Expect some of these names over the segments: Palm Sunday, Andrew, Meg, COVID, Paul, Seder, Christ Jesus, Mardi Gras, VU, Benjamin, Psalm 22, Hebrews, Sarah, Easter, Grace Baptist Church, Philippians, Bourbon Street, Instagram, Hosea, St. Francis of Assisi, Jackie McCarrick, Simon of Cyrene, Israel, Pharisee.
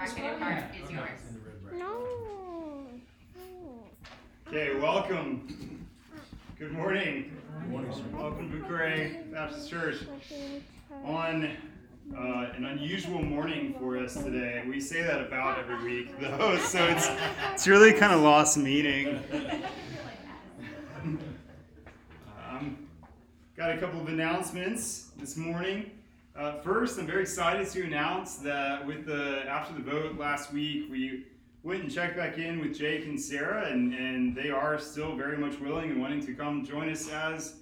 prerogative part is yours. No. Okay, welcome. Good morning. Good morning, sir. Welcome to Grace Baptist Church. On an unusual morning for us today. We say that about every week, though, so it's really kind of lost meaning. Got a couple of announcements this morning. First, I'm very excited to announce that after the vote last week, we went and checked back in with Jake and Sarah, and they are still very much willing and wanting to come join us as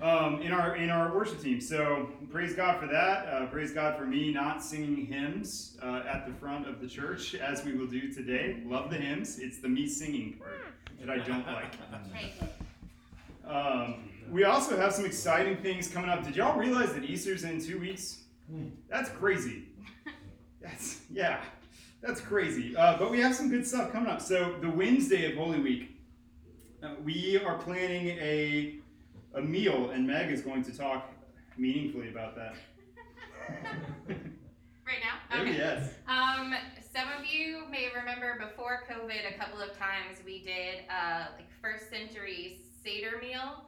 in our worship team. So praise God for that. Praise God for me not singing hymns at the front of the church as we will do today. Love the hymns. It's the me singing part that I don't like. We also have some exciting things coming up. Did y'all realize that Easter's in 2 weeks? That's crazy. That's crazy. But we have some good stuff coming up. So the Wednesday of Holy Week, we are planning a meal, and Meg is going to talk meaningfully about that. Right now? Okay. Yes. Some of you may remember before COVID, a couple of times we did like first century Seder meal.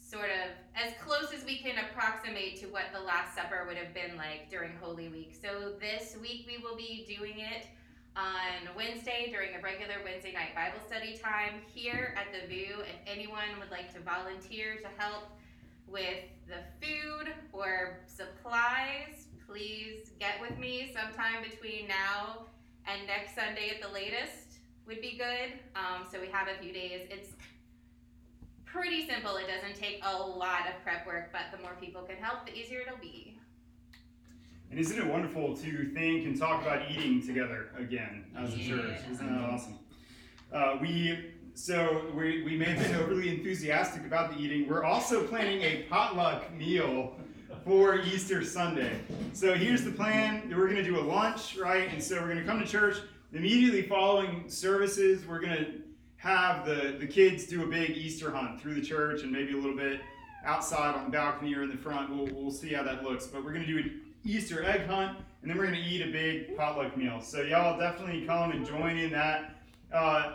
Sort of as close as we can approximate to what the Last Supper would have been like during Holy Week. So this week we will be doing it on Wednesday during a regular Wednesday night Bible study time here at the VU. If anyone would like to volunteer to help with the food or supplies, please get with me. Sometime between now and next Sunday at the latest would be good. So we have a few days. It's pretty simple. It doesn't take a lot of prep work, but the more people can help, the easier it'll be. And isn't it wonderful to think and talk about eating together again as a church? Isn't that awesome? We may have been overly enthusiastic about the eating. We're also planning a potluck meal for Easter Sunday. So here's the plan. We're going to do a lunch, right? And so we're going to come to church. Immediately following services, we're going to have the kids do a big Easter hunt through the church and maybe a little bit outside on the balcony or in the front. We'll see how that looks. But we're going to do an Easter egg hunt, and then we're going to eat a big potluck meal. So y'all definitely come and join in that. I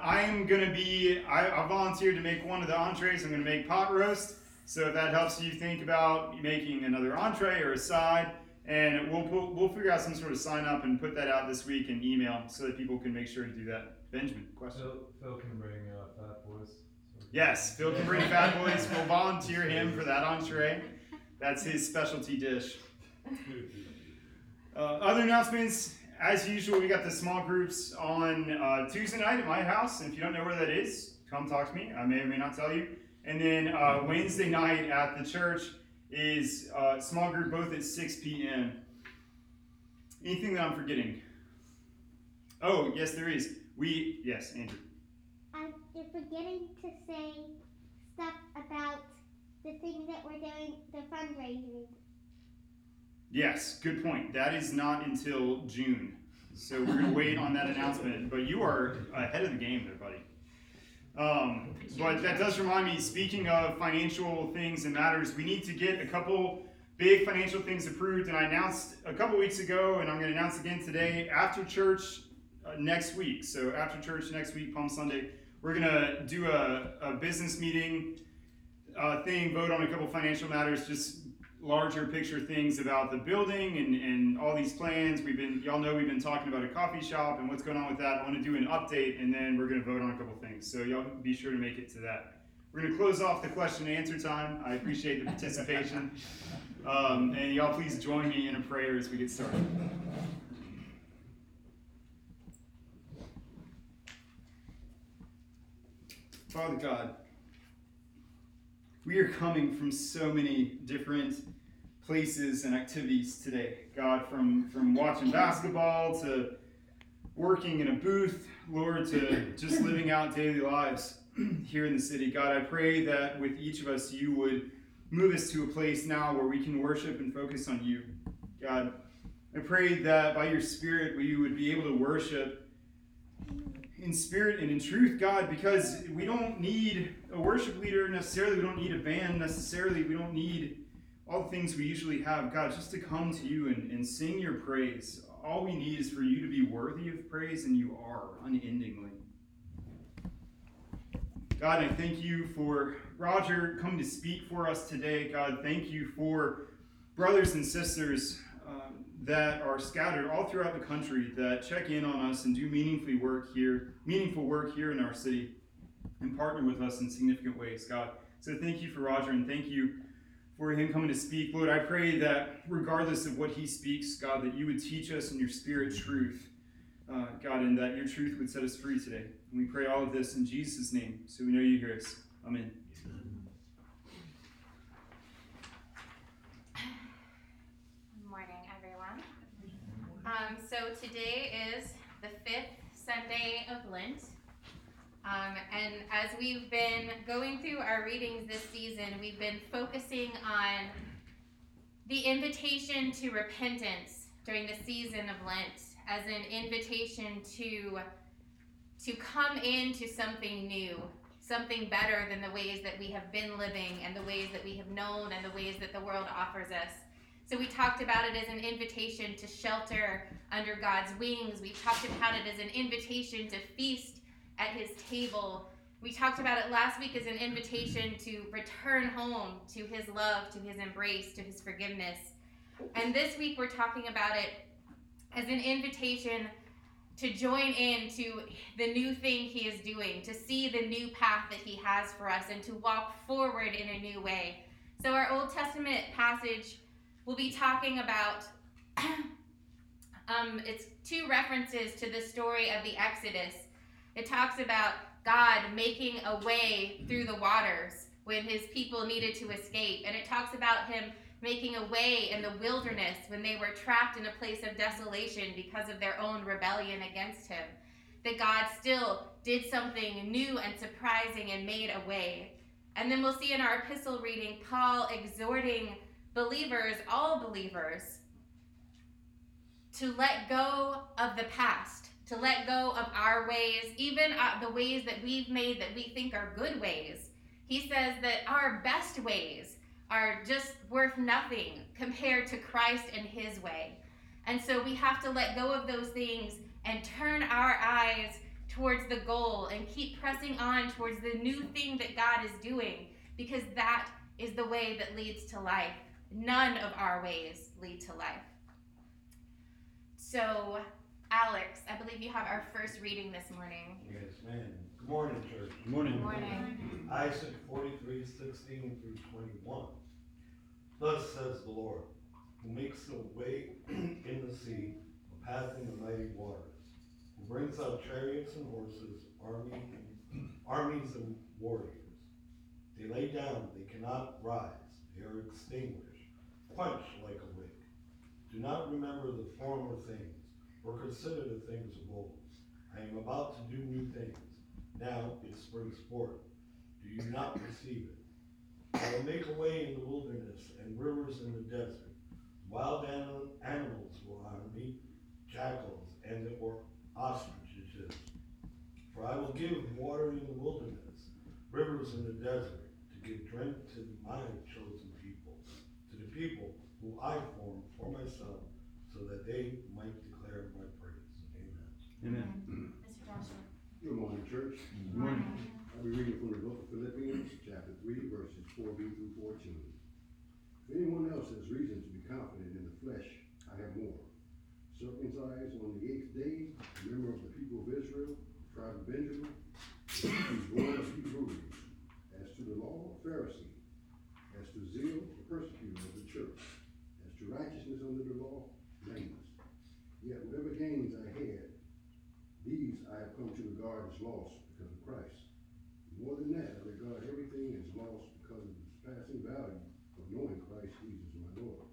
volunteered to make one of the entrees. I'm going to make pot roast. So if that helps you think about making another entree or a side, and we'll figure out some sort of sign up and put that out this week in email so that people can make sure to do that. Benjamin, question? Phil can bring Fat Boys. Yes, Phil can bring Fat Boys. We'll volunteer him for that entree. That's his specialty dish. Other announcements, as usual, we got the small groups on Tuesday night at my house. And if you don't know where that is, come talk to me. I may or may not tell you. And then Wednesday night at the church is small group, both at 6 p.m. Anything that I'm forgetting? Oh, yes, there is. Yes, Andrew. You're forgetting to say stuff about the thing that we're doing, the fundraising. Yes, good point. That is not until June. So we're going to wait on that announcement. But you are ahead of the game there, buddy. But that does remind me, speaking of financial things and matters, we need to get a couple big financial things approved. And I announced a couple weeks ago, and I'm going to announce again today, after church next week. So after church next week, Palm Sunday, we're going to do a business meeting thing, vote on a couple financial matters, just larger picture things about the building and all these plans. Y'all know we've been talking about a coffee shop and what's going on with that. I want to do an update, and then we're going to vote on a couple things. So y'all be sure to make it to that. We're going to close off the question and answer time. I appreciate the participation. And y'all please join me in a prayer as we get started. Father God, we are coming from so many different places and activities today. God, from watching basketball to working in a booth, Lord, to just living out daily lives here in the city. God, I pray that with each of us, you would move us to a place now where we can worship and focus on you. God, I pray that by your Spirit, we would be able to worship in spirit and in truth, God, because we don't need a worship leader necessarily. We don't need a band necessarily. We don't need all the things we usually have, God, just to come to you and sing your praise. All we need is for you to be worthy of praise, and you are, unendingly. God, I thank you for Roger coming to speak for us today. God, thank you for brothers and sisters that are scattered all throughout the country that check in on us and do meaningful work here in our city and partner with us in significant ways, God. So thank you for Roger, and thank you for him coming to speak. Lord, I pray that regardless of what he speaks, God, that you would teach us in your spirit truth, God, and that your truth would set us free today. And we pray all of this in Jesus' name, so we know you hear us. Amen. Good morning, everyone. So today is the fifth Sunday of Lent. And as we've been going through our readings this season, we've been focusing on the invitation to repentance during the season of Lent as an invitation to come into something new, something better than the ways that we have been living and the ways that we have known and the ways that the world offers us. So we talked about it as an invitation to shelter under God's wings. We talked about it as an invitation to feast at his table. We talked about it last week as an invitation to return home, to his love, to his embrace, to his forgiveness. And this week we're talking about it as an invitation to join in to the new thing he is doing, to see the new path that he has for us, and to walk forward in a new way. So our Old Testament passage will be talking about it's two references to the story of the Exodus. It talks about God making a way through the waters when his people needed to escape. And it talks about him making a way in the wilderness when they were trapped in a place of desolation because of their own rebellion against him. That God still did something new and surprising and made a way. And then we'll see in our epistle reading, Paul exhorting believers, all believers, to let go of the past. To let go of our ways, even the ways that we've made that we think are good ways. He says that our best ways are just worth nothing compared to Christ and his way. And so we have to let go of those things and turn our eyes towards the goal and keep pressing on towards the new thing that God is doing, because that is the way that leads to life. None of our ways lead to life. So, Alex, I believe you have our first reading this morning. Yes, ma'am. Good morning, church. Good morning. Good morning. Isaiah 43:16-21. Thus says the Lord, who makes a way in the sea, a path in the mighty waters, who brings out chariots and horses, armies and warriors. They lay down, they cannot rise, they are extinguished, quenched like a wick. Do not remember the former things, or consider the things of old. I am about to do new things. Now it springs forth. Do you not perceive it? I will make a way in the wilderness and rivers in the desert. Wild animals will honor me, jackals and ostriches. For I will give water in the wilderness, rivers in the desert, to give drink to my chosen people, to the people who I formed for myself, so that they might declare my praise. Amen. Amen. Mr. Joshua. Good morning, church. Good morning. I'll be reading from the book of Philippians, chapter 3, verses 4b through 14. If anyone else has reason to be confident in the flesh, I have more. Circumcised on the 8th day, a member of the people of Israel, the tribe of Benjamin, whose born of Hebrews, as to the law, a Pharisee, as to zeal, a persecutor of the church, as to righteousness under the law, blameless. Yet whatever gains I had, these I have come to regard as loss because of Christ. More than that, I regard everything as loss because of the surpassing value of knowing Christ Jesus my Lord.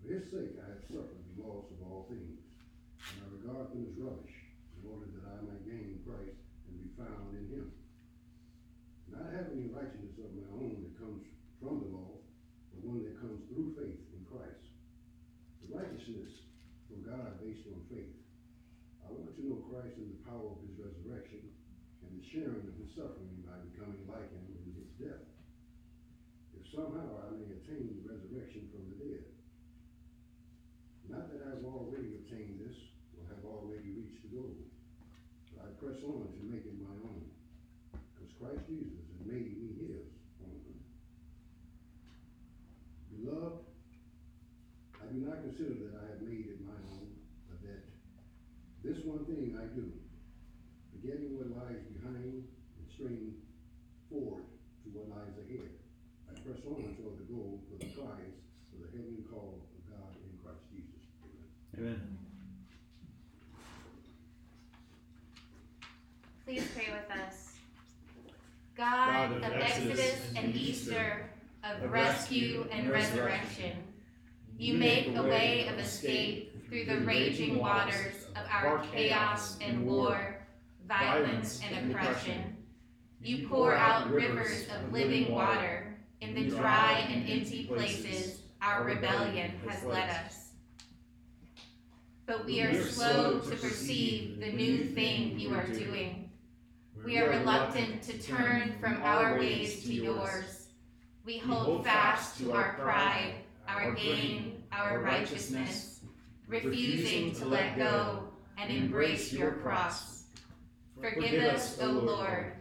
For his sake I have suffered the loss of all things, and I regard them as rubbish, in order that I might gain Christ and be found in him. Not having any righteousness of my own that comes from the law, but one that comes through faith in Christ. The righteousness from God based on faith. I want to know Christ and the power of his resurrection and the sharing of his suffering by becoming like him in his death. If somehow I may attain resurrection from the dead. Not that I have already obtained this, or have already reached the goal, but I press on to make it my own, because Christ Jesus has made me his own. Beloved, I do not consider that I have made it my own, but that this one thing I do, forgetting what lies behind and straining forward to what lies ahead, I press on toward the goal for the prize for the heavenly call of God in Christ Jesus. Amen. Amen. Please pray with us. God of Exodus and Easter, of rescue and resurrection, you make a way of escape through the raging waters of our chaos and war, violence and oppression. You pour out rivers of living water in the dry and empty places our rebellion has led us. But we are slow to perceive the new thing you are doing. We are reluctant to turn from our ways to yours. We hold fast to our pride, our gain, our righteousness, refusing to let go and embrace your cross. Forgive us, O Lord.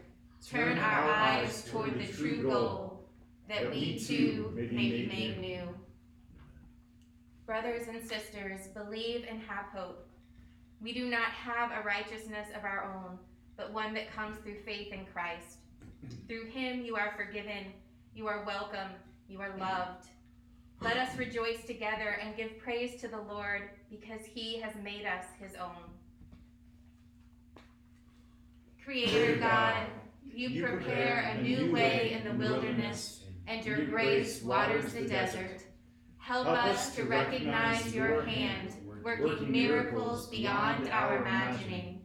Turn our eyes toward the true goal, that we too may be made new. Brothers and sisters, believe and have hope. We do not have a righteousness of our own, but one that comes through faith in Christ. Through him you are forgiven, you are welcome, you are loved. Let us rejoice together and give praise to the Lord, because he has made us his own. Creator God, you prepare a new way in the wilderness, and your grace waters the desert. Help us to recognize your hand, working miracles beyond our imagining.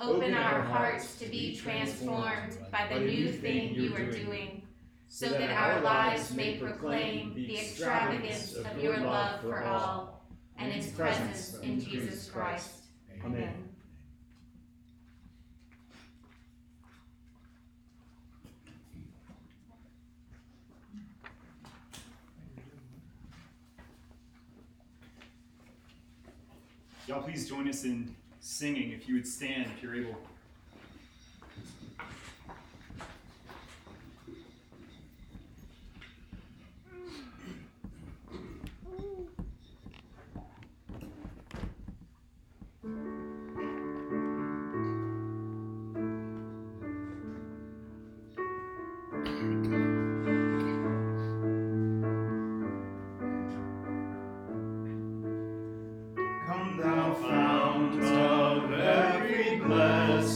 Open our hearts to be transformed by the new thing you are doing, so that our lives may proclaim the extravagance of your love for all, and its presence in Jesus Christ. Amen. Y'all please join us in singing, if you would stand, if you're able. Thou fount of every blessing.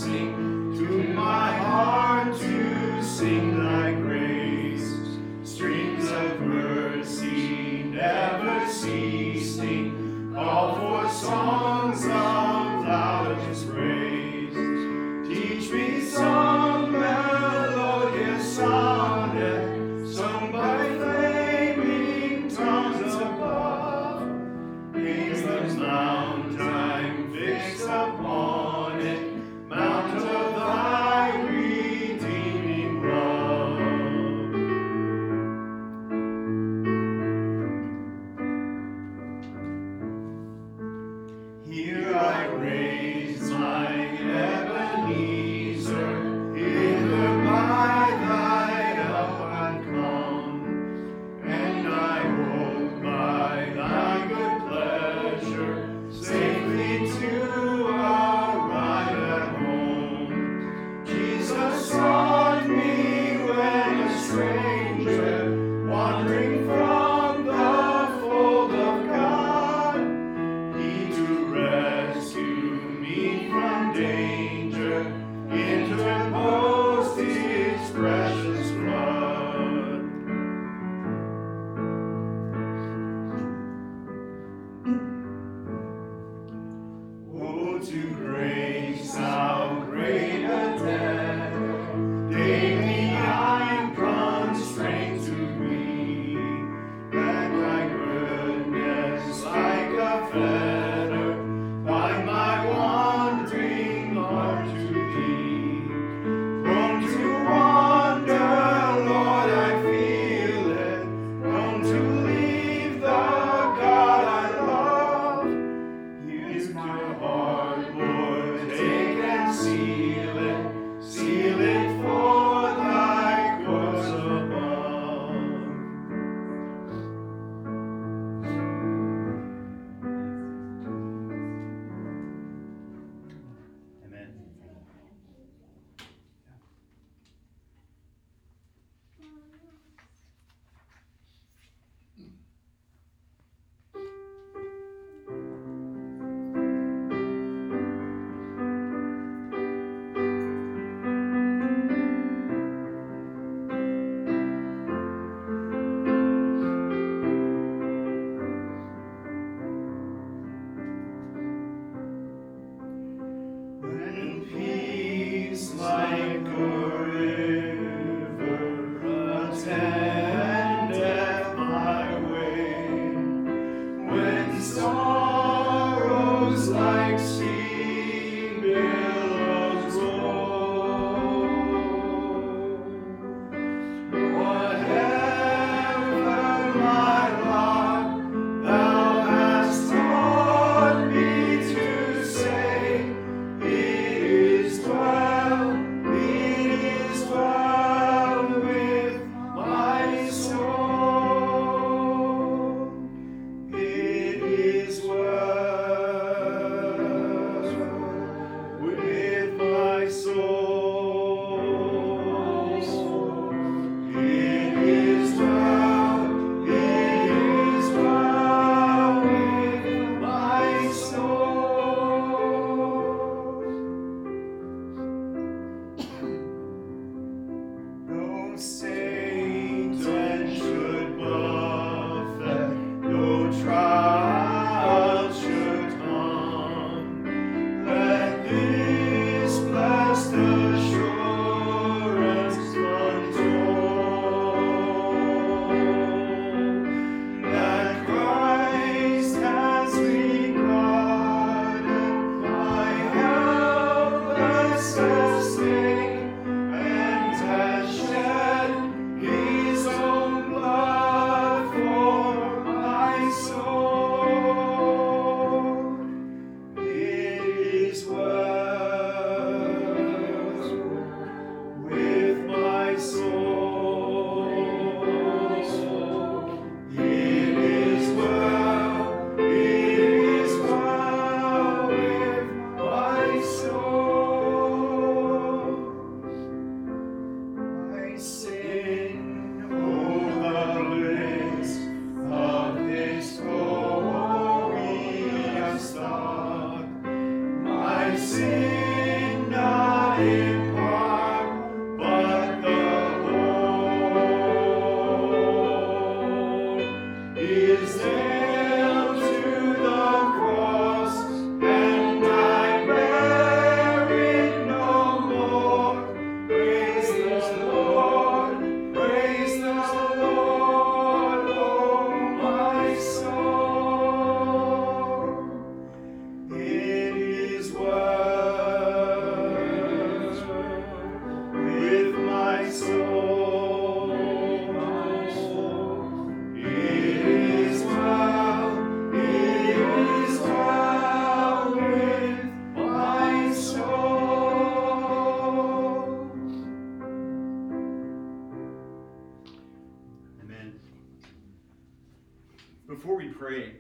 Before we pray,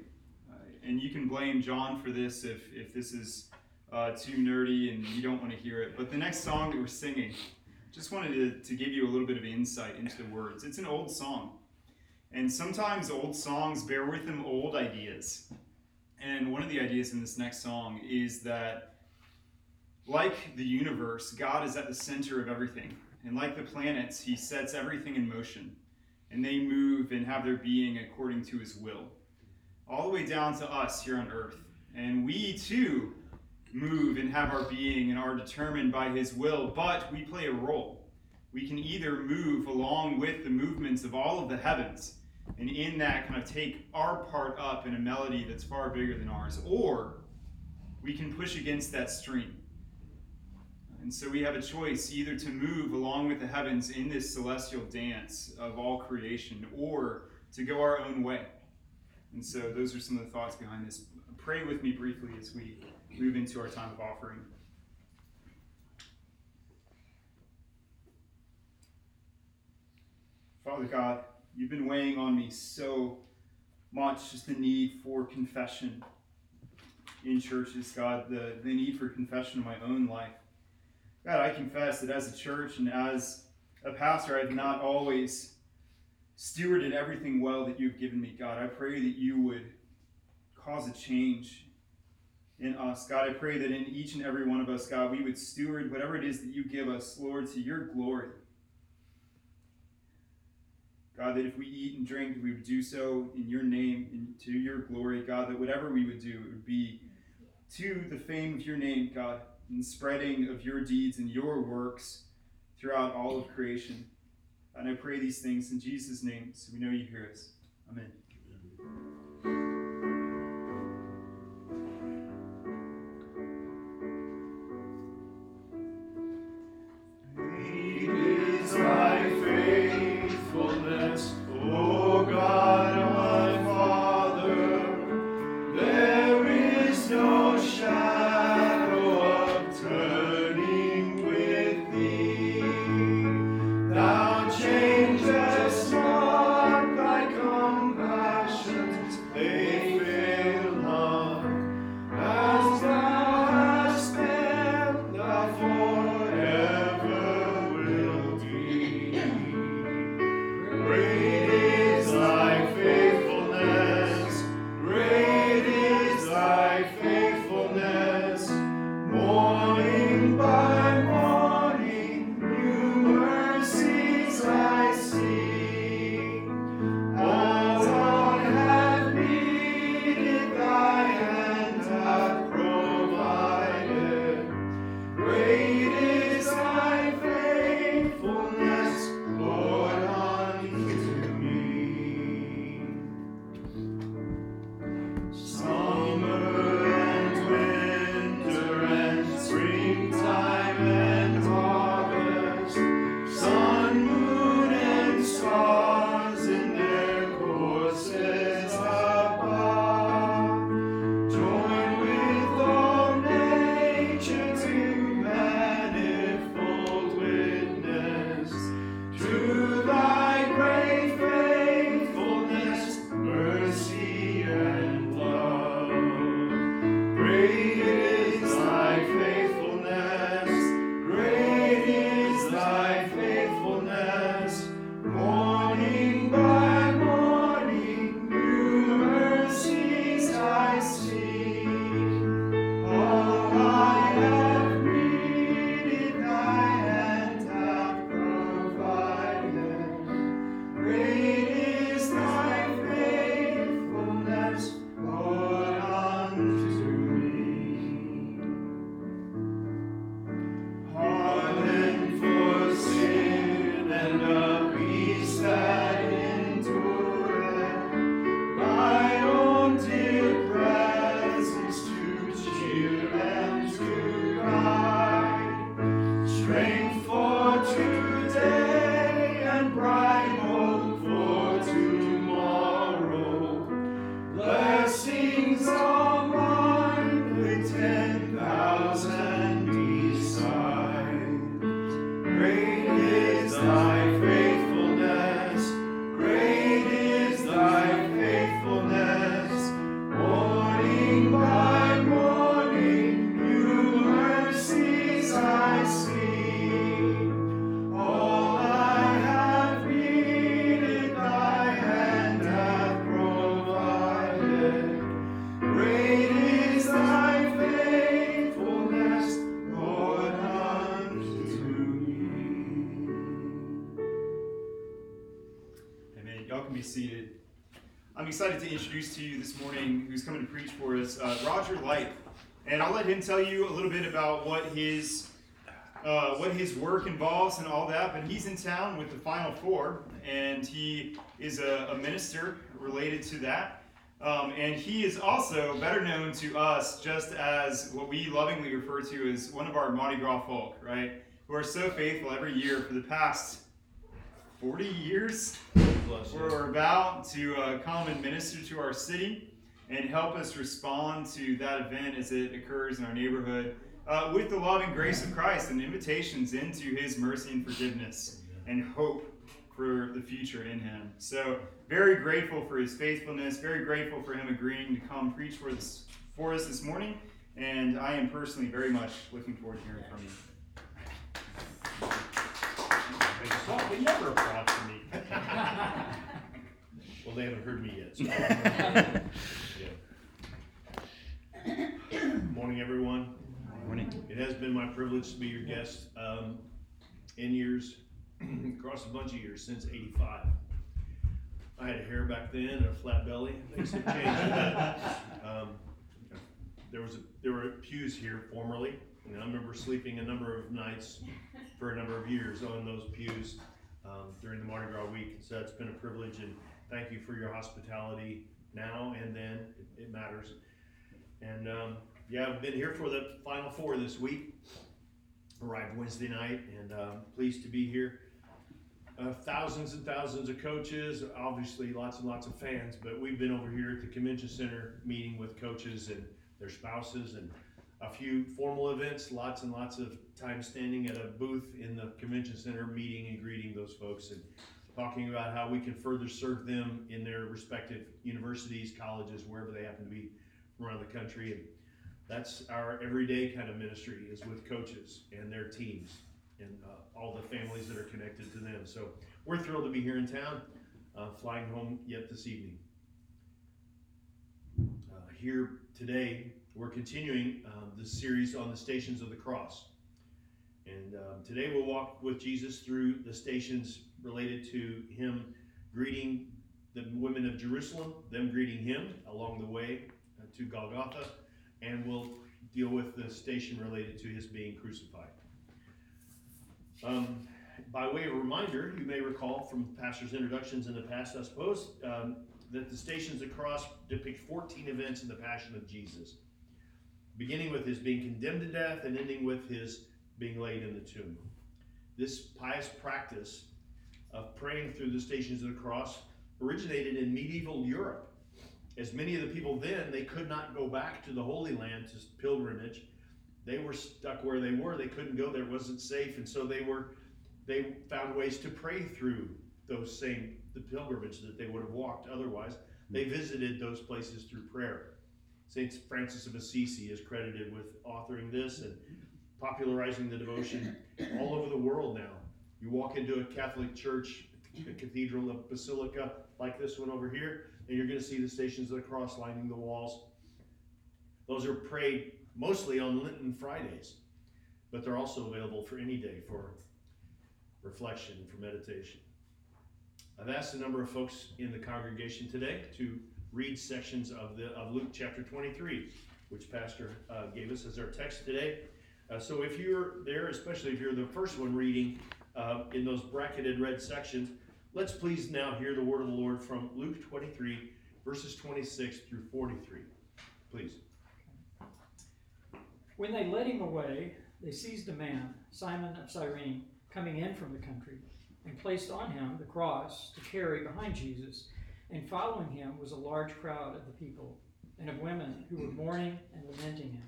and you can blame John for this if this is too nerdy and you don't want to hear it, but the next song that we're singing, just wanted to give you a little bit of insight into the words. It's an old song, and sometimes old songs bear with them old ideas. And one of the ideas in this next song is that, like the universe, God is at the center of everything. And like the planets, he sets everything in motion, and they move and have their being according to his will, all the way down to us here on earth. And we too move and have our being and are determined by his will, but we play a role. We can either move along with the movements of all of the heavens, and in that kind of take our part up in a melody that's far bigger than ours, or we can push against that stream. And so we have a choice either to move along with the heavens in this celestial dance of all creation, or to go our own way. And so those are some of the thoughts behind this. Pray with me briefly as we move into our time of offering. Father God, you've been weighing on me so much, just the need for confession in churches, God, the need for confession in my own life. God, I confess that as a church and as a pastor, I've not always stewarded everything well that you've given me. God, I pray that you would cause a change in us. God, I pray that in each and every one of us, God, we would steward whatever it is that you give us, Lord, to your glory. God, that if we eat and drink, we would do so in your name and to your glory. God, that whatever we would do, it would be to the fame of your name, God, and spreading of your deeds and your works throughout all of creation. And I pray these things in Jesus' name, so we know you hear us. Amen. Great is thy faithfulness, O God, my Father. There is no shadow turning with thee. Thou changest not, thy compassions, they fail not. As thou hast spent, thou forever will be. Great is thy faithfulness, great is thy faithfulness. Morning by morning, new mercies I see. All I have needed, thy hand hath provided. Great is thy faithfulness, Lord, unto me. Summer and winter and springtime and harvest, sun, moon, and stars in their courses above, join with all nature to manifold witness to thy great faithfulness, mercy, and love. Great is thy faithfulness, great is thy faithfulness. Morning by morning, new mercies I see. All I have needed, thy hand hath provided. Great is thy faithfulness, Lord, unto me. Pardon for sin and a peace that endureth, my own dear presence to cheer and to guide, strength for today and bright hope for Y'all can be seated. I'm excited to introduce to you this morning who's coming to preach for us, Roger Lipe. And I'll let him tell you a little bit about what his work involves and all that. But he's in town with the Final Four, and he is a minister related to that. And he is also better known to us just as what we lovingly refer to as one of our Mardi Gras folk, right? Who are so faithful every year for the past 40 years. We're about to come and minister to our city and help us respond to that event as it occurs in our neighborhood with the love and grace of Christ and invitations into his mercy and forgiveness and hope for the future in him. So very grateful for his faithfulness, very grateful for him agreeing to come preach for us this morning, and I am personally very much looking forward to hearing from you. They never applaud for me. Well, they haven't heard me yet. So. Yeah. Morning, everyone. Morning. It has been my privilege to be your guest in years, across a bunch of years, since 85. I had a hair back then and a flat belly. Things have changed that. There were pews here formerly, and I remember sleeping a number of nights for a number of years on those pews during the Mardi Gras week. So it's been a privilege, and thank you for your hospitality now and then. It matters. And I've been here for the Final Four this week. Arrived Wednesday night, and pleased to be here. Thousands and thousands of coaches, obviously lots and lots of fans, but we've been over here at the convention center meeting with coaches and their spouses and a few formal events, lots and lots of time standing at a booth in the convention center meeting and greeting those folks and talking about how we can further serve them in their respective universities, colleges, wherever they happen to be from around the country. And that's our everyday kind of ministry, is with coaches and their teams and all the families that are connected to them. So we're thrilled to be here in town, flying home yet this evening. Here today, we're continuing the series on the Stations of the Cross. And today we'll walk with Jesus through the stations related to him greeting the women of Jerusalem, them greeting him along the way to Golgotha, and we'll deal with the station related to his being crucified. By way of reminder, you may recall from pastor's introductions in the past, I suppose, that the Stations of the Cross depict 14 events in the Passion of Jesus, beginning with his being condemned to death and ending with his being laid in the tomb. This pious practice of praying through the Stations of the Cross originated in medieval Europe. As many of the people then, they could not go back to the Holy Land to pilgrimage. They were stuck where they were. They couldn't go there. It wasn't safe. And so they found ways to pray through those same, the pilgrimage that they would have walked otherwise. They visited those places through prayer. St. Francis of Assisi is credited with authoring this and popularizing the devotion all over the world now. You walk into a Catholic church, a cathedral, a basilica like this one over here, and you're going to see the Stations of the Cross lining the walls. Those are prayed mostly on Lenten Fridays, but they're also available for any day for reflection and for meditation. I've asked a number of folks in the congregation today to read sections of Luke chapter 23, which Pastor gave us as our text today. So if you're there, especially if you're the first one reading in those bracketed red sections, let's please now hear the word of the Lord from Luke 23, verses 26 through 43. Please. When they led him away, they seized a man, Simon of Cyrene, coming in from the country, and placed on him the cross to carry behind Jesus. And following him was a large crowd of the people and of women who were mourning and lamenting him.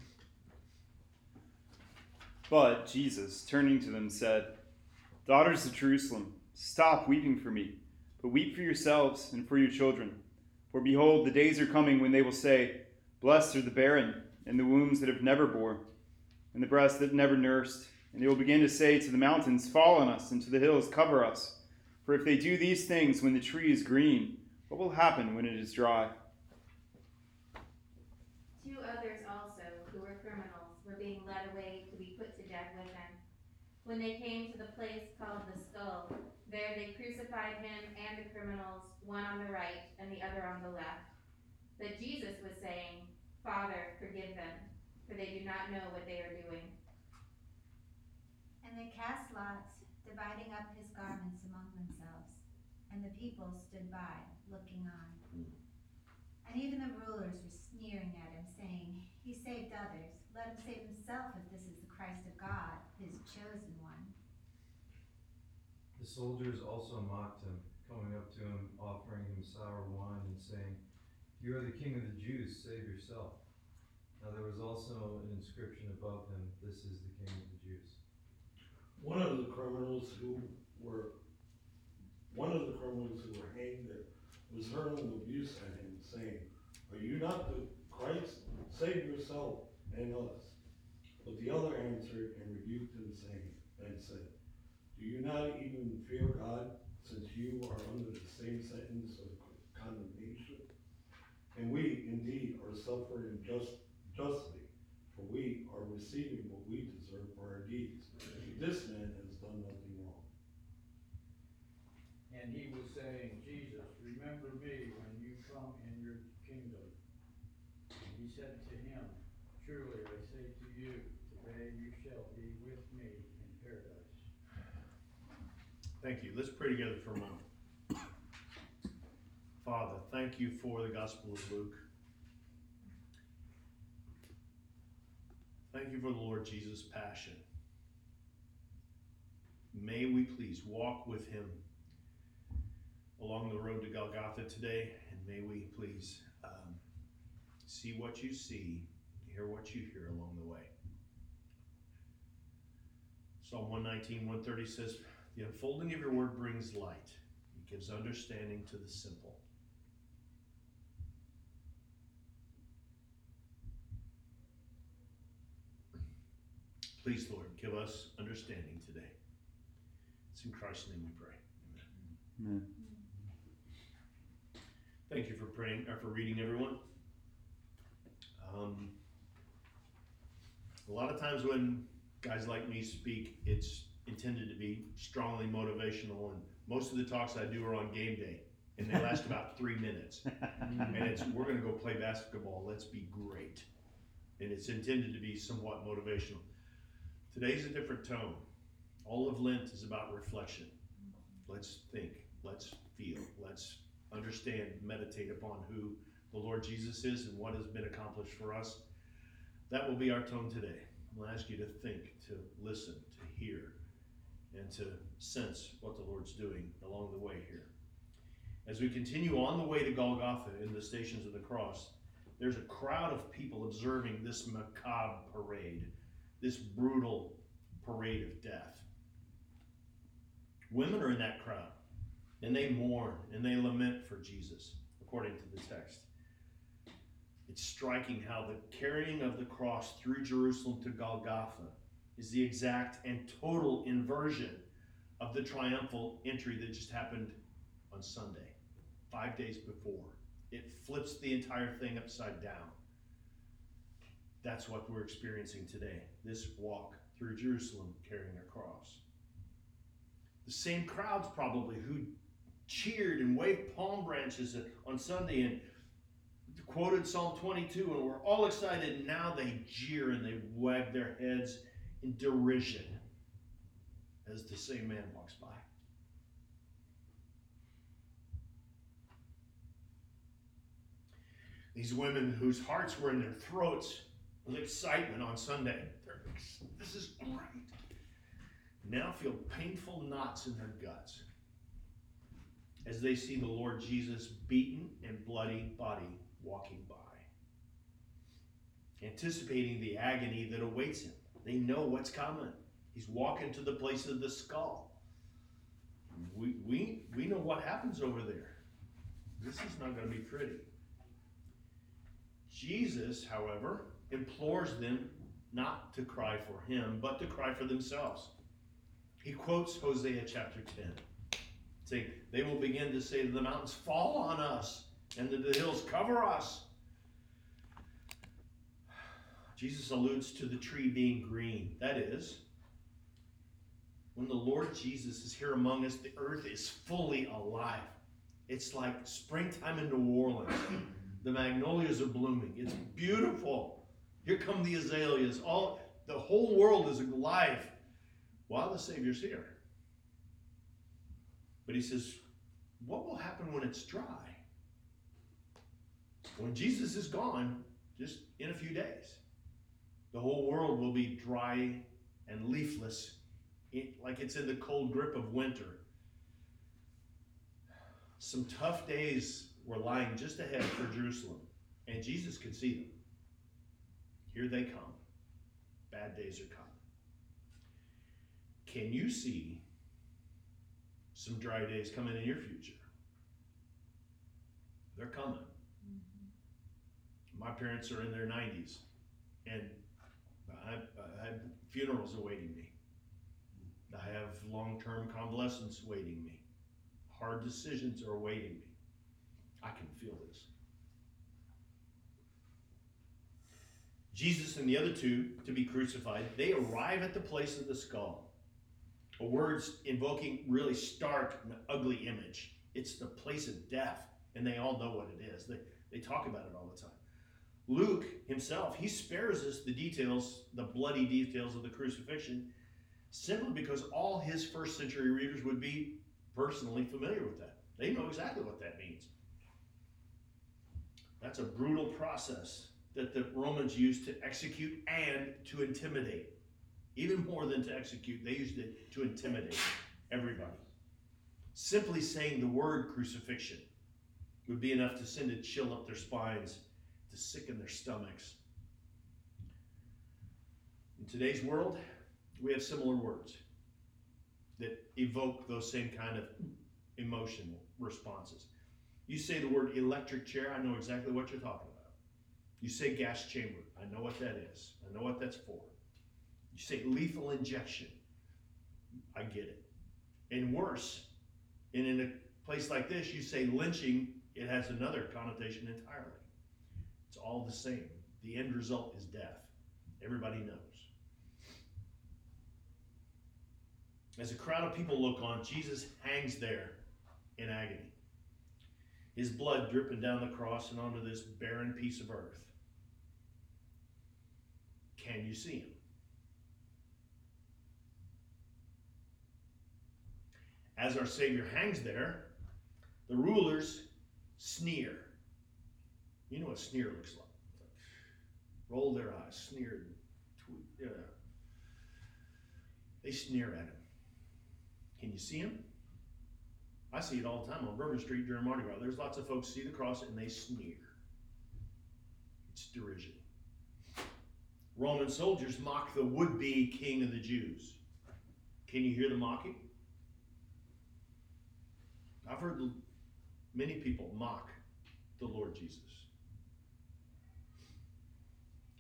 But Jesus, turning to them, said, "Daughters of Jerusalem, stop weeping for me, but weep for yourselves and for your children. For behold, the days are coming when they will say, 'Blessed are the barren, and the wombs that have never bore, and the breasts that never nursed.' And they will begin to say to the mountains, 'Fall on us,' and to the hills, 'Cover us.' For if they do these things when the tree is green, what will happen when it is dry?" 2 others also, who were criminals, were being led away to be put to death with them. When they came to the place called the Skull, There they crucified him and the criminals, one on the right and the other on the left. But Jesus was saying, Father, forgive them, for they do not know what they are doing. And they cast lots, dividing up his garments among themselves. And the people stood by, looking on. And even the rulers were sneering at him, saying, He saved others. Let him save himself if this is the Christ of God, his chosen one. The soldiers also mocked him, coming up to him, offering him sour wine and saying, You are the king of the Jews, save yourself. Now there was also an inscription above him, This is the king of the Jews. One of the criminals who were hanged there was hurling abuse at him, saying, Are you not the Christ? Save yourself and us. But the other answered and rebuked him, and said, Do you not even fear God, since you are under the same sentence of condemnation? And we, indeed, are suffering justly, for we are receiving what we deserve for our deeds. This man has done nothing wrong. And he was saying, Jesus, remember me when you come in your kingdom. And he said to him, Truly I say to you, today you shall be with me in paradise. Thank you. Let's pray together for a moment. Father, thank you for the Gospel of Luke. Thank you for the Lord Jesus' passion. May we please walk with him along the road to Golgotha today, and may we please see what you see, hear what you hear along the way. Psalm 119, 130 says, The unfolding of your word brings light. It gives understanding to the simple. Please, Lord, give us understanding today. It's in Christ's name we pray. Amen. Amen. Thank you for praying or for reading, everyone. A lot of times when guys like me speak, it's intended to be strongly motivational, and most of the talks I do are on game day, and they last about 3 minutes. And it's we're going to go play basketball. Let's be great, and it's intended to be somewhat motivational. Today's a different tone. All of Lent is about reflection. Let's think, let's feel, let's understand, meditate upon who the Lord Jesus is and what has been accomplished for us. That will be our tone today. I'm going to ask you to think, to listen, to hear, and to sense what the Lord's doing along the way here. As we continue on the way to Golgotha in the Stations of the Cross, there's a crowd of people observing this macabre parade, this brutal parade of death. Women are in that crowd, and they mourn, and they lament for Jesus, according to the text. It's striking how the carrying of the cross through Jerusalem to Golgotha is the exact and total inversion of the triumphal entry that just happened on Sunday, 5 days before. It flips the entire thing upside down. That's what we're experiencing today, this walk through Jerusalem carrying a cross. The same crowds probably who cheered and waved palm branches on Sunday and quoted Psalm 22 and were all excited, and now they jeer and they wag their heads in derision as the same man walks by. These women whose hearts were in their throats with excitement on Sunday, this is great, now feel painful knots in their guts as they see the Lord Jesus' beaten and bloody body walking by, anticipating the agony that awaits him. They know what's coming. He's walking to the place of the skull. We know what happens over there. This is not going to be pretty. Jesus, however, implores them not to cry for him, but to cry for themselves. He quotes Hosea chapter 10, saying, They will begin to say to the mountains, Fall on us, and to the hills, cover us. Jesus alludes to the tree being green. That is, When the Lord Jesus is here among us, the earth is fully alive. It's like springtime in New Orleans. The magnolias are blooming. It's beautiful. Here come the azaleas. The whole world is alive while the Savior's here. But he says, what will happen when it's dry? When Jesus is gone, just in a few days, the whole world will be dry and leafless, like it's in the cold grip of winter. Some tough days were lying just ahead for Jerusalem, and Jesus could see them. Here they come. Bad days are coming. Can you see some dry days coming in your future? They're coming. My parents are in their 90s, and I have funerals awaiting me. I have long-term convalescence awaiting me. Hard decisions are awaiting me. I can feel this. Jesus and the other two to be crucified, they arrive at the place of the skull. A word invoking really stark and ugly image. It's the place of death, and they all know what it is. They talk about it all the time. Luke himself, he spares us the details, the bloody details of the crucifixion, simply because all his first century readers would be personally familiar with that. They know exactly what that means. That's a brutal process that the Romans used to execute and to intimidate. Even more than to execute, they used it to intimidate everybody. Simply saying the word crucifixion would be enough to send a chill up their spines, to sicken their stomachs. In today's world, we have similar words that evoke those same kind of emotional responses. You say the word electric chair, I know exactly what you're talking about. You say gas chamber, I know what that is. I know what that's for. You say lethal injection, I get it. And worse, and in a place like this, you say lynching, it has another connotation entirely. It's all the same. The end result is death. Everybody knows. As a crowd of people look on, Jesus hangs there in agony. His blood dripping down the cross and onto this barren piece of earth. Can you see him? As our Savior hangs there, the rulers sneer. You know what sneer looks like. Roll their eyes, sneer. They sneer at him. Can you see him? I see it all the time on Bourbon Street during Mardi Gras. There's lots of folks see the cross and they sneer. It's derision. Roman soldiers mock the would-be king of the Jews. Can you hear the mocking? I've heard many people mock the Lord Jesus.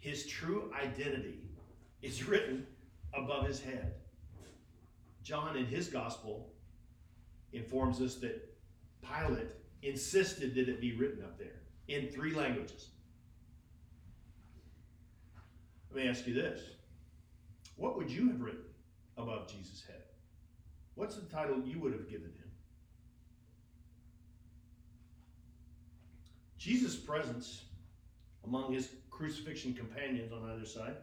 His true identity is written above his head. John, in his gospel, informs us that Pilate insisted that it be written up there in 3 languages. Let me ask you this. What would you have written above Jesus' head? What's the title you would have given him? Jesus' presence among his crucifixion companions on either side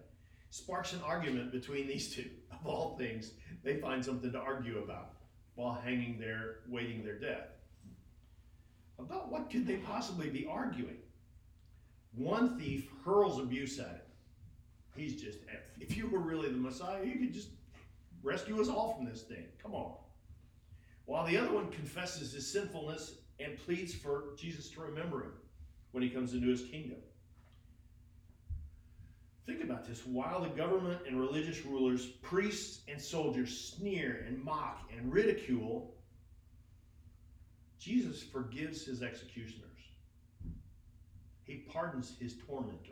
sparks an argument between these two. Of all things, they find something to argue about while hanging there, waiting their death. About what could they possibly be arguing? One thief hurls abuse at him. He's just, if you were really the Messiah, you could just rescue us all from this thing. Come on. While the other one confesses his sinfulness and pleads for Jesus to remember him when he comes into his kingdom. Think about this. While the government and religious rulers, priests and soldiers sneer and mock and ridicule, Jesus forgives his executioners. He pardons his tormentors.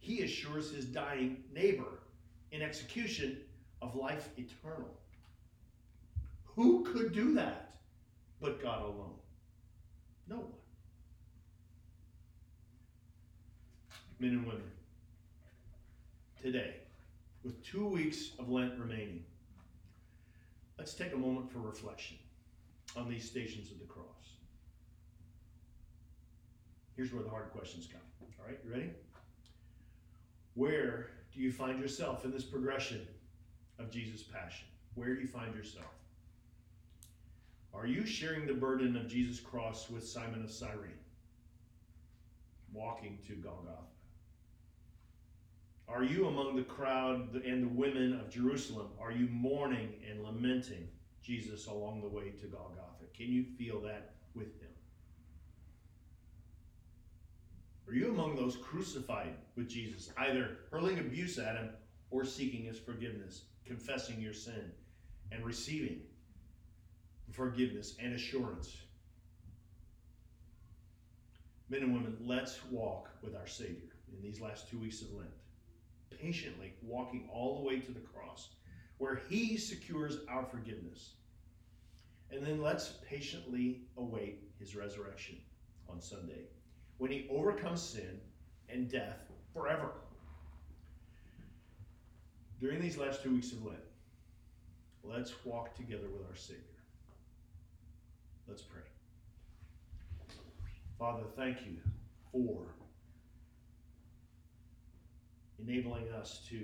He assures his dying neighbor in execution of life eternal. Who could do that but God alone? No one. Men and women, today, with 2 weeks of Lent remaining, Let's take a moment for reflection on these stations of the cross. Here's where the hard questions come. All right, you ready? Where do you find yourself in this progression of Jesus' passion? Where do you find yourself? Are you sharing the burden of Jesus' cross with Simon of Cyrene, walking to Golgotha? Are you among the crowd and the women of Jerusalem? Are you mourning and lamenting Jesus along the way to Golgotha? Can you feel that with him? Are you among those crucified with Jesus, either hurling abuse at him or seeking his forgiveness, confessing your sin and receiving forgiveness and assurance? Men and women, let's walk with our Savior in these last 2 weeks of Lent, patiently walking all the way to the cross where he secures our forgiveness. And then let's patiently await his resurrection on Sunday, when he overcomes sin and death forever. During these last 2 weeks of Lent, let's walk together with our Savior. Let's pray. Father, thank you for enabling us to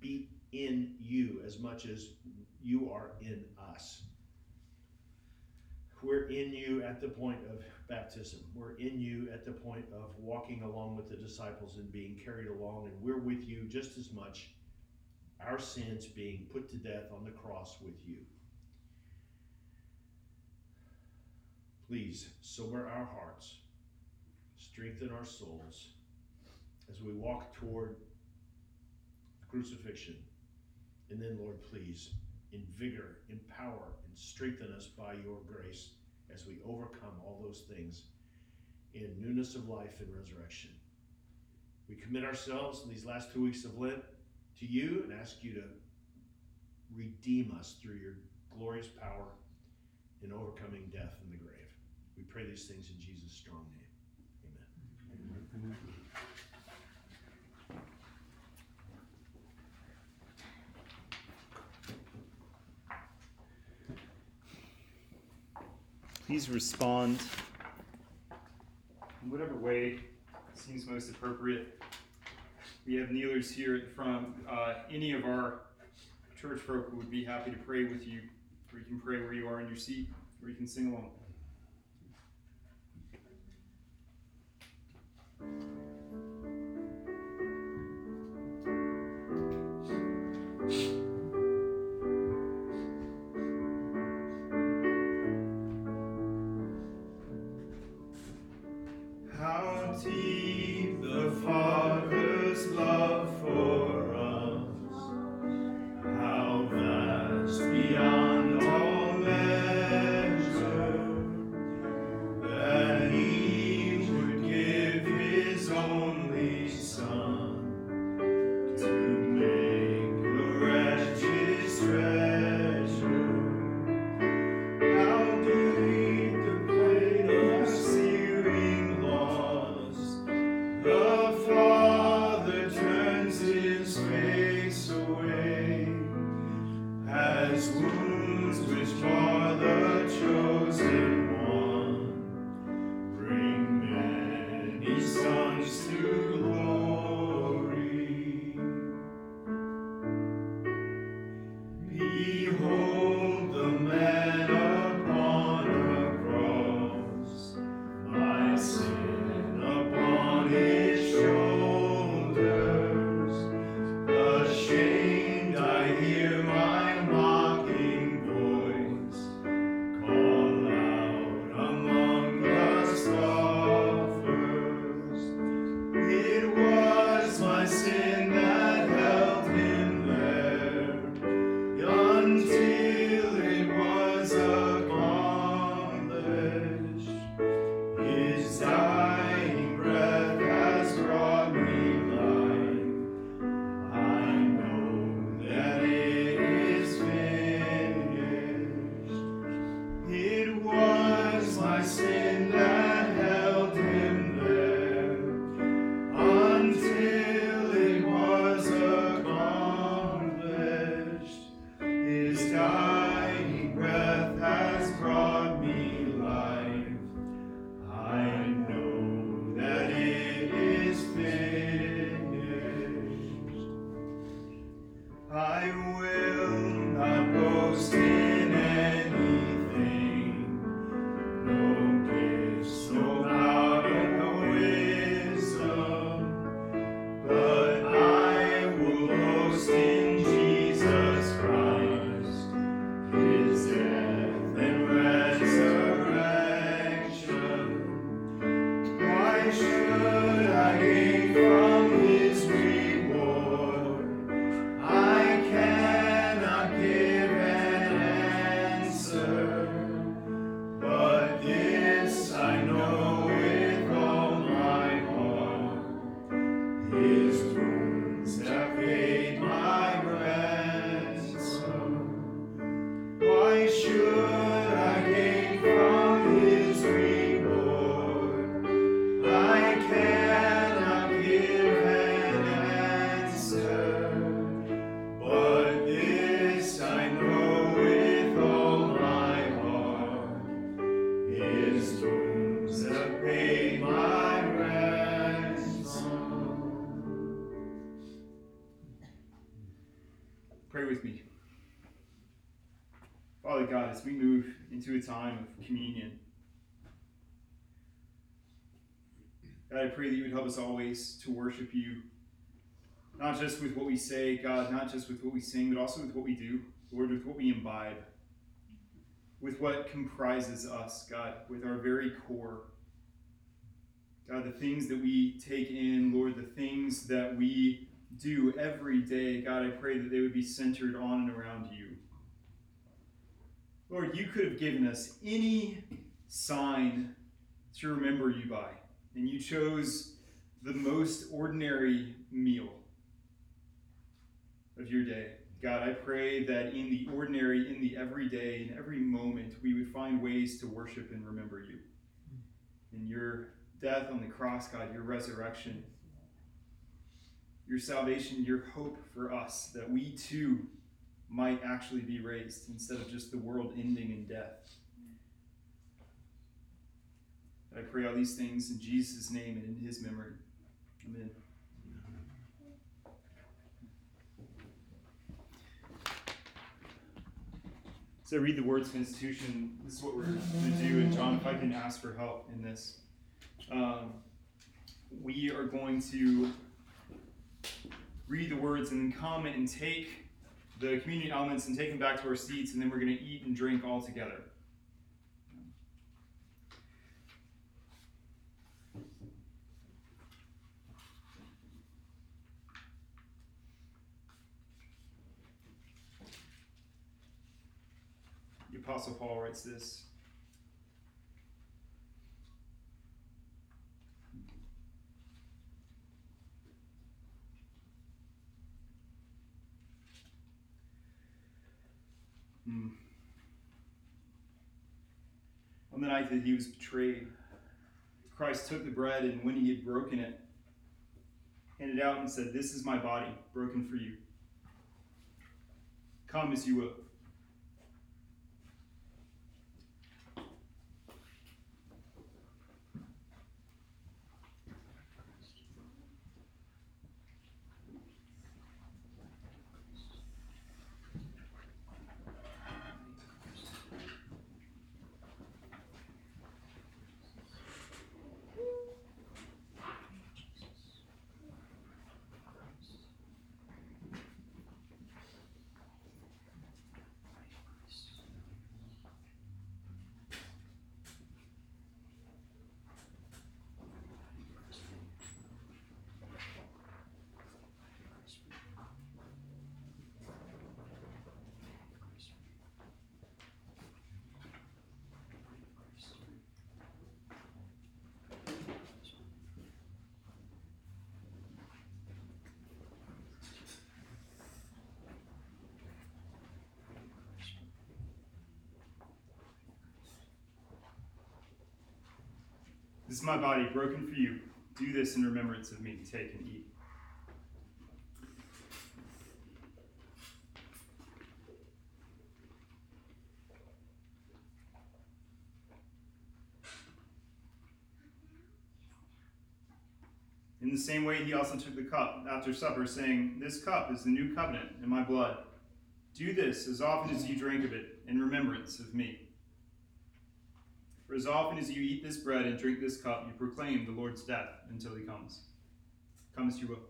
be in you as much as you are in us. We're in you at the point of baptism. We're in you at the point of walking along with the disciples and being carried along, and we're with you just as much, our sins being put to death on the cross with you. Please sober our hearts, strengthen our souls as we walk toward crucifixion. And then, Lord, please invigorate, empower, and strengthen us by your grace as we overcome all those things in newness of life and resurrection. We commit ourselves in these last 2 weeks of Lent to you and ask you to redeem us through your glorious power in overcoming death and the grave. We pray these things in Jesus' strong name. Amen. Amen. Please respond in whatever way seems most appropriate. We have kneelers here at the front. Any of our church folk would be happy to pray with you. Or you can pray where you are in your seat, or you can sing along. His wounds have paid my ransom. Pray with me. Father God, as we move into a time of communion, God, I pray that you would help us always to worship you, not just with what we say, God, not just with what we sing, but also with what we do, Lord, with what we imbibe, with what comprises us, God, with our very core. God, the things that we take in, Lord, the things that we do every day, God, I pray that they would be centered on and around you. Lord, you could have given us any sign to remember you by, and you chose the most ordinary meal of your day. God, I pray that in the ordinary, in the everyday, in every moment, we would find ways to worship and remember you. In your death on the cross, God, your resurrection, your salvation, your hope for us, that we too might actually be raised instead of just the world ending in death. I pray all these things in Jesus' name and in his memory. Amen. So I read the words of institution. This is what we're going to do. And John, if I can ask for help in this. We are going to read the words and then come and take the communion elements and take them back to our seats. And then we're going to eat and drink all together. Apostle Paul writes this. On the night that he was betrayed, Christ took the bread, and when he had broken it, handed it out and said, "This is my body, broken for you. Come as you will." "This is my body, broken for you. Do this in remembrance of me." Take and eat. In the same way, he also took the cup after supper, saying, "This cup is the new covenant in my blood. Do this as often as you drink of it in remembrance of me. For as often as you eat this bread and drink this cup, you proclaim the Lord's death until he comes. Come as you will."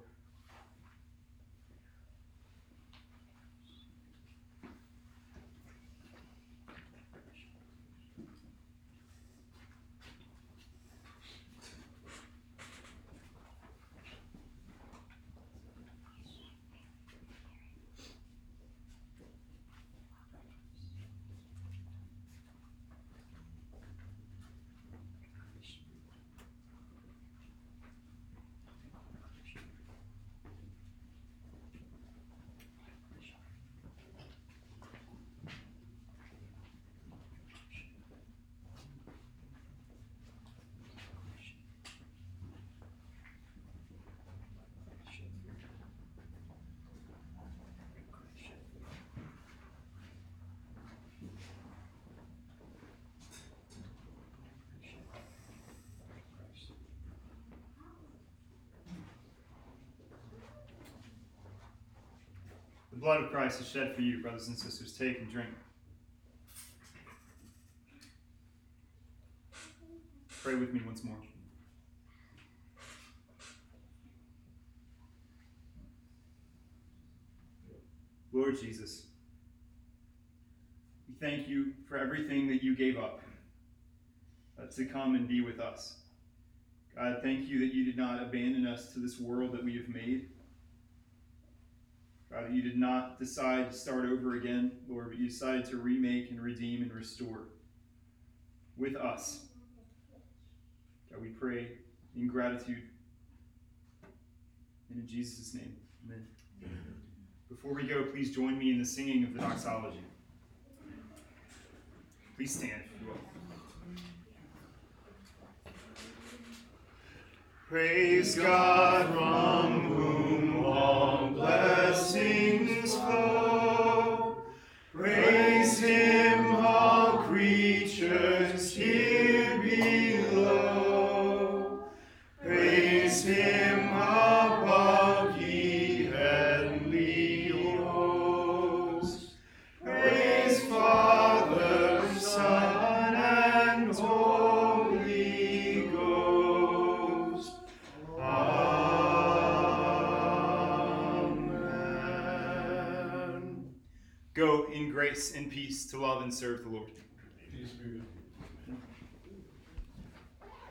The blood of Christ is shed for you, brothers and sisters. Take and drink. Pray with me once more. Lord Jesus, we thank you for everything that you gave up to come and be with us. God, thank you that you did not abandon us to this world that we have made. God, that you did not decide to start over again, Lord, but you decided to remake and redeem and restore with us. God, we pray in gratitude and in Jesus' name. Amen. Before we go, please join me in the singing of the doxology. Please stand if you will. Praise God, from whom all blessings flow. Praise him, all creatures here below. Praise him above, ye heavenly hosts. Praise Father, Son, and Holy Ghost. Amen. Go in grace and peace to love and serve the Lord. Peace be with you.